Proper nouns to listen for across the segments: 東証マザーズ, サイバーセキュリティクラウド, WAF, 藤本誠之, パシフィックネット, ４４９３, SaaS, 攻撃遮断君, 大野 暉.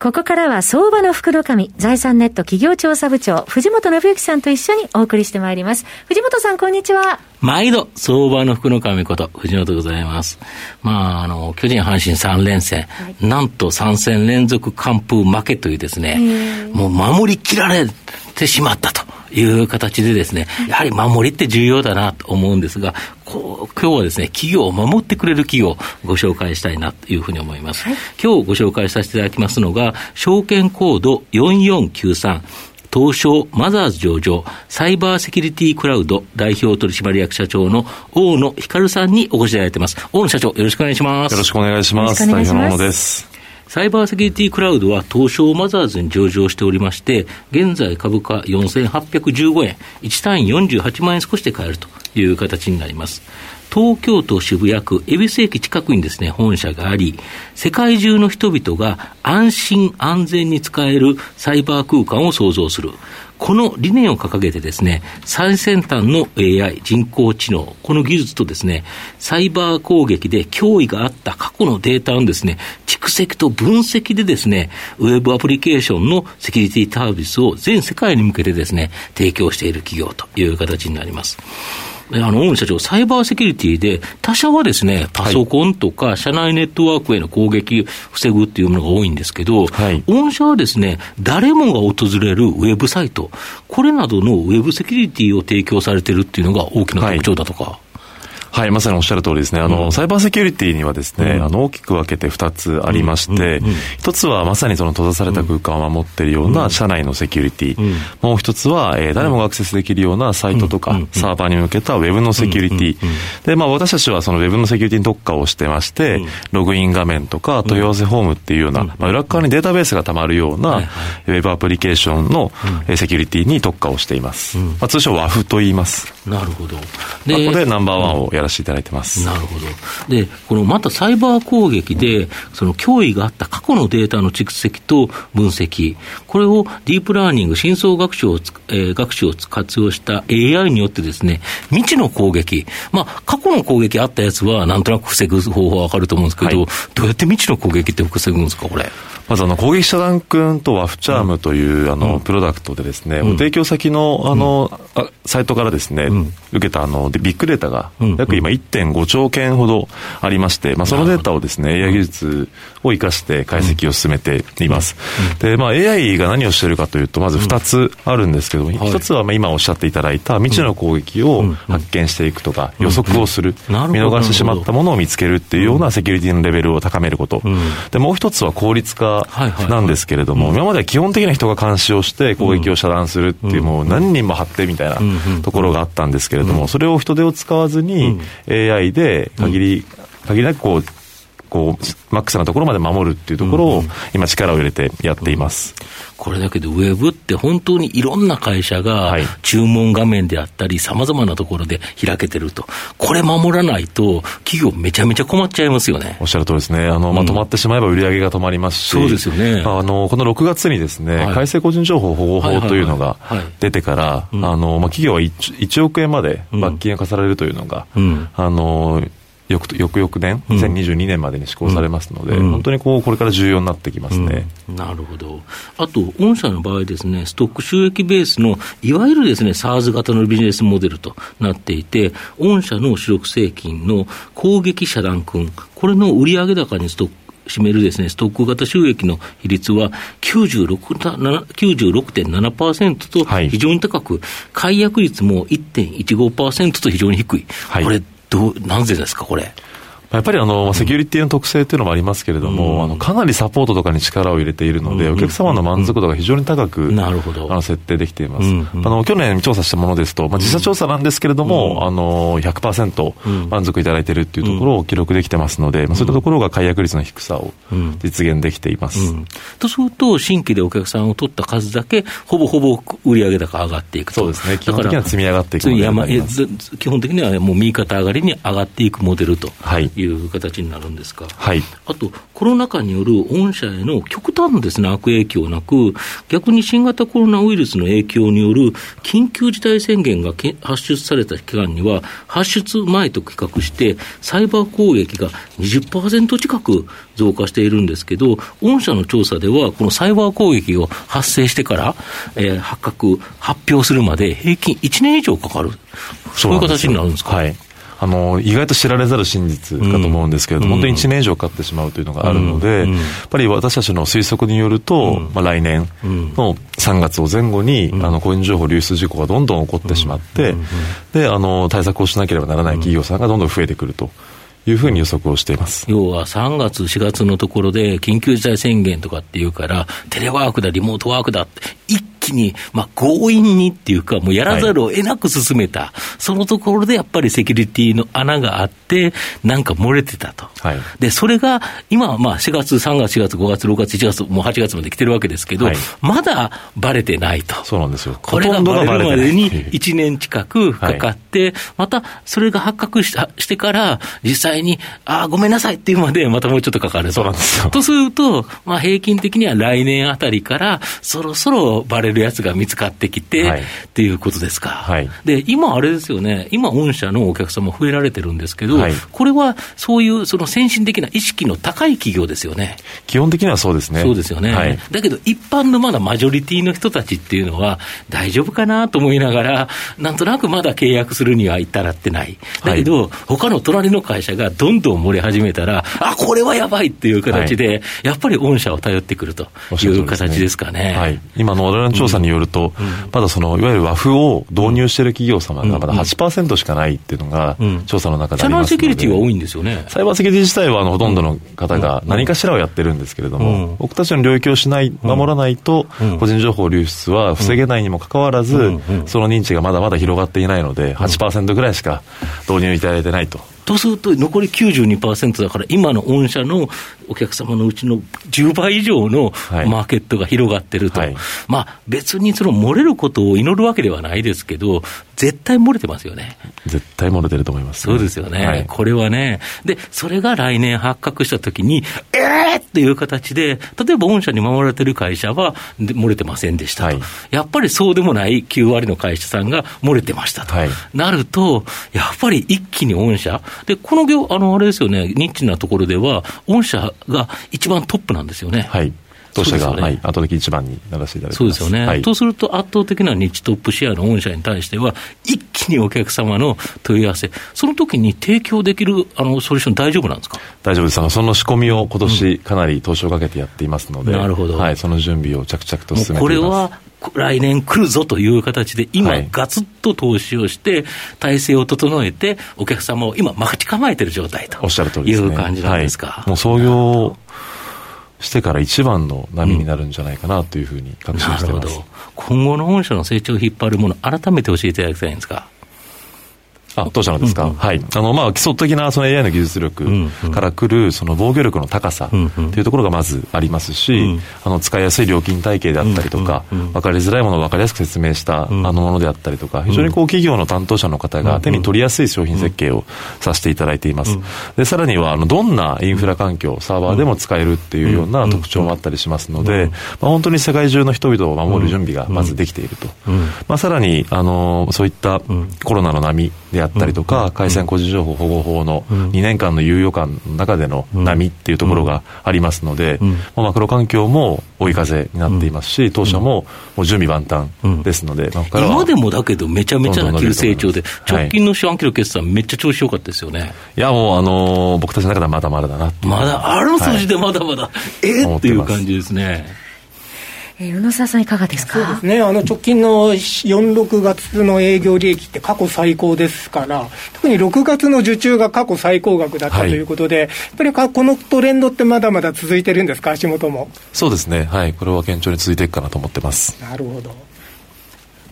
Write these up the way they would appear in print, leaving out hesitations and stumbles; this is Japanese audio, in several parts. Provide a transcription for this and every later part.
ここからは相場の袋紙、財産ネット企業調査部長藤本信之さんと一緒にお送りしてまいります。藤本さん、こんにちは。毎度相場の袋紙こと藤本でございます。巨人阪神3連戦、はい、なんと3戦連続完封負けというですね、もう守りきられてしまったという形でですね、やはり守りって重要だなと思うんですが、今日はですね、企業を守ってくれる企業をご紹介したいなというふうに思います。はい、今日ご紹介させていただきますのが、証券コード4493、東証マザーズ上場、サイバーセキュリティクラウド代表取締役社長の大野光さんにお越しいただいています。大野社長、よろしくお願いします。よろしくお願いします。大変大野です。サイバーセキュリティクラウドは東証マザーズに上場しておりまして、現在株価4815円、1単位48万円少しで買えるという形になります。東京都渋谷区恵比寿駅近くにですね、本社があり、世界中の人々が安心安全に使えるサイバー空間を創造する。この理念を掲げてですね、最先端の AI 人工知能、この技術とですね、サイバー攻撃で脅威があった過去のデータをですね、蓄積と分析でですね、ウェブアプリケーションのセキュリティサービスを全世界に向けてですね、提供している企業という形になります。大野社長、サイバーセキュリティで他社はですね、パソコンとか社内ネットワークへの攻撃を防ぐっていうものが多いんですけど、はい、御社はですね、誰もが訪れるウェブサイト、これなどのウェブセキュリティを提供されているっていうのが大きな特徴だとか。はいはい、まさにおっしゃる通りですね。サイバーセキュリティにはですね、大きく分けて2つありまして、1つはまさにその閉ざされた空間を守っているような社内のセキュリティ、もう1つは、誰もがアクセスできるようなサイトとかサーバーに向けたウェブのセキュリティ、で、私たちはそのウェブのセキュリティに特化をしてまして、ログイン画面とか問い合わせフォームっていうような、裏側にデータベースがたまるような、ウェブアプリケーションの、セキュリティに特化をしています。通称 WAF と言います。なるほど。で、ここでナンバーワンをやらせていただいてます。なるほど。で、このまたサイバー攻撃でその脅威があった過去のデータの蓄積と分析、これをディープラーニング深層学習を、活用した AI によってですね、未知の攻撃、過去の攻撃あったやつはなんとなく防ぐ方法は分かると思うんですけど、どうやって未知の攻撃って防ぐんですか、これ。まず攻撃遮断君とワフチャームという、プロダクトでですね、提供先の、サイトからですね、受けたビッグデータが、約今 1.5 兆件ほどありまして、そのデータをですね、AI 技術を生かして解析を進めています。で、AI が何をしているかというと、まず2つあるんですけども、1つは今おっしゃっていただいた未知の攻撃を発見していくとか、予測をする、見逃してしまったものを見つけるっていうようなセキュリティのレベルを高めること。で、もう1つは効率化なんですけれども、今までは基本的な人が監視をして攻撃を遮断するっていう、もう何人も張ってみたいなところがあったんですけれども、それを人手を使わずにAI で限りなくこうマックスなところまで守るっていうところを今力を入れてやっています。これだけど、ウェブって本当にいろんな会社が注文画面であったり様々なところで開けてると、これ守らないと企業めちゃめちゃ困っちゃいますよね。おっしゃるとおりですね。止まってしまえば売り上げが止まりますし、そうですよね。この6月にですね、改正個人情報保護法というのが出てから、企業は 1億円まで罰金が課されるというのが、翌々年、2022年までに施行されますので、本当にこれから重要になってきますね。なるほど。あと、御社の場合ですね、ストック収益ベースの、いわゆるですね、SaaS 型のビジネスモデルとなっていて、御社の主力製品の攻撃遮断君、これの売上高に占めるですね、ストック型収益の比率は 96.7% と非常に高く、解約率も 1.15% と非常に低い。これなぜですか、これ。やっぱりセキュリティの特性というのもありますけれども、かなりサポートとかに力を入れているので、お客様の満足度が非常に高く、設定できています。去年調査したものですと、自社調査なんですけれども、100% 満足いただいているというところを記録できてますので、そういったところが解約率の低さを実現できています。とすると、新規でお客さんを取った数だけ、ほぼほぼ売上高上がっていくと。そうですね。基本的には積み上がっていくモデルになります。基本的にはもう右肩上がりに上がっていくモデルと。いう形になるんですか。はい、あとコロナ禍による御社への極端なですね、悪影響なく、逆に新型コロナウイルスの影響による緊急事態宣言が発出された期間には、発出前と比較してサイバー攻撃が 20% 近く増加しているんですけど、御社の調査ではこのサイバー攻撃を発生してから、発覚発表するまで平均1年以上かかる、そういう形になるんですか。はい、意外と知られざる真実かと思うんですけれども、本当に1年以上かかってしまうというのがあるので、やっぱり私たちの推測によると、来年の3月を前後に個人情報流出事故がどんどん起こってしまって、で対策をしなければならない企業さんがどんどん増えてくるというふうに予測をしています。要は3月4月のところで緊急事態宣言とかっていうから、テレワークだリモートワークだって一気に、強引にっていうか、もうやらざるを得なく進めた、そのところでやっぱりセキュリティの穴があってなんか漏れてたと、でそれが今、4月3月4月5月6月1月もう8月まで来てるわけですけど、まだバレてないと。そうなんですよ。これがバレるまでに1年近くかかって、またそれが発覚してから実際にごめんなさいっていうまでまたもうちょっとかかると。そうなんですよ。とすると、平均的には来年あたりからそろそろバレるやつが見つかってきて、っていうことですか。で今あれですよね、今御社のお客様増えられてるんですけど、これはそういうその先進的な意識の高い企業ですよね。基本的にはそうですね。そうですよね。だけど一般のまだマジョリティの人たちっていうのは大丈夫かなと思いながら、なんとなくまだ契約するには至らってない。だけど、他の隣の会社がどんどん漏れ始めたら、これはやばいっていう形で、やっぱり御社を頼ってくるという形ですかね。今の我々の調査によると、まだそのいわゆる和風を導入している企業様がまだ 8% しかないっていうのが調査の中でありますので、サイバーセキュリティは多いんですよね。サイバーセキュリティ自体はほとんどの方が何かしらをやってるんですけれども、僕たちの領域を守らないと、個人情報流出は防げないにもかかわらず、その認知がまだまだ広がっていないので、8% ぐらいしか導入いただいてないと。とすると残り 92% だから、今の御社のお客様のうちの10倍以上のマーケットが広がってると、別にその漏れることを祈るわけではないですけど、絶対漏れてますよね。絶対漏れてると思います、そうですよね。これはね、でそれが来年発覚したときにっていう形で、例えば御社に守られてる会社は漏れてませんでしたと、やっぱりそうでもない9割の会社さんが漏れてましたと、なるとやっぱり一気に御社で、この業、あれですよね、ニッチなところでは御社が一番トップなんですよね。当社が、圧倒的1番にならせていただいてます。そうですよね。とすると圧倒的なニッチトップシェアの御社に対しては、一気にお客様の問い合わせ、その時に提供できるソリューション大丈夫なんですか。大丈夫です。その仕込みを今年かなり投資をかけてやっていますので、なるほど。その準備を着々と進めています。これは来年来るぞという形で、今ガツッと投資をして体制を整えて、お客様を今待ち構えている状態という感じなんですか。もう創業してから一番の波になるんじゃないかなというふうに確信しています。なるほど。今後の御社の成長を引っ張るもの、改めて教えていただきたいんですが。当社のですか。基礎的なその AI の技術力から来るその防御力の高さというところがまずありますし、使いやすい料金体系であったりとか、分かりづらいものを分かりやすく説明したものであったりとか、非常に企業の担当者の方が手に取りやすい商品設計をさせていただいています。でさらにはどんなインフラ環境、サーバーでも使えるっていうような特徴もあったりしますので、本当に世界中の人々を守る準備がまずできていると。さらにそういったコロナの波であったりとか、改正個人情報保護法の2年間の猶予間の中での波っていうところがありますので、マクロ環境も追い風になっていますし、当社も準備万端ですので、今でもだけどめちゃめちゃな急成長で、直近の四半期の決算めっちゃ調子良かったですよね。いやもう僕たちの中ではまだまだだな、まだあの数字でまだまだっていう感じですね。宇沢さんいかがですか。そうですね、直近の4、6月の営業利益って過去最高ですから、特に6月の受注が過去最高額だったということで、やっぱりこのトレンドってまだまだ続いてるんですか、足元も。そうですね、これは堅調に続いていくかなと思ってます。なるほど。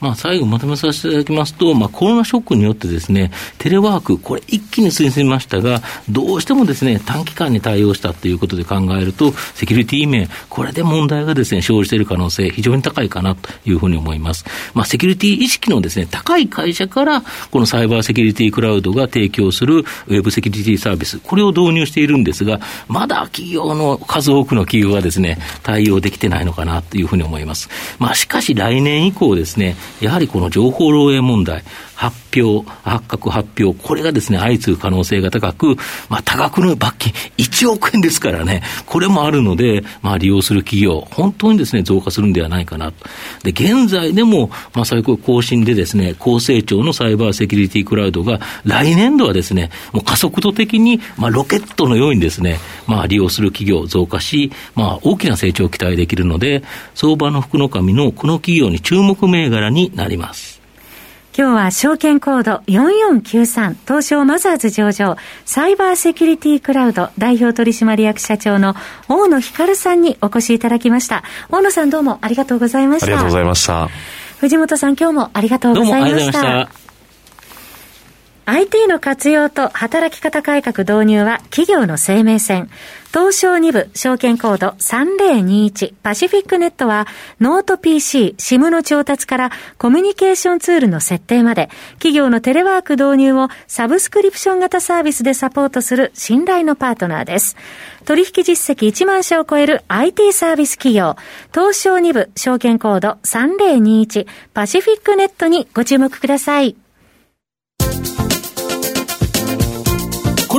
まあ、最後まとめさせていただきますと、まあ、コロナショックによってですね、テレワーク、これ一気に進みましたが、どうしてもですね、短期間に対応したということで考えると、セキュリティ面、これで問題がですね、生じている可能性、非常に高いかなというふうに思います。まあ、セキュリティ意識のですね、高い会社から、このサイバーセキュリティクラウドが提供するウェブセキュリティサービス、これを導入しているんですが、まだ企業の、数多くの企業がですね、対応できてないのかなというふうに思います。まあ、しかし来年以降ですね、やはりこの情報漏洩問題、発覚発表、これがですね、相次ぐ可能性が高く、まあ、多額の罰金、1億円ですからね、これもあるので、まあ、利用する企業、本当にですね、増加するんではないかなと。で、現在でも、まあ、最高更新でですね、高成長のサイバーセキュリティクラウドが、来年度はですね、もう加速度的に、まあ、ロケットのようにですね、まあ、利用する企業増加し、まあ、大きな成長を期待できるので、相場の福の神のこの企業に注目銘柄になります。今日は証券コード4493東証マザーズ上場サイバーセキュリティクラウド代表取締役社長の大野光さんにお越しいただきました。大野さん、どうもありがとうございました。ありがとうございました。藤本さん、今日もありがとうございました。どうもありがとうございました。IT の活用と働き方改革導入は企業の生命線。東証2部証券コード3021パシフィックネットはノート PC、SIM の調達からコミュニケーションツールの設定まで企業のテレワーク導入をサブスクリプション型サービスでサポートする信頼のパートナーです。取引実績1万社を超える IT サービス企業。東証2部証券コード3021パシフィックネットにご注目ください。こ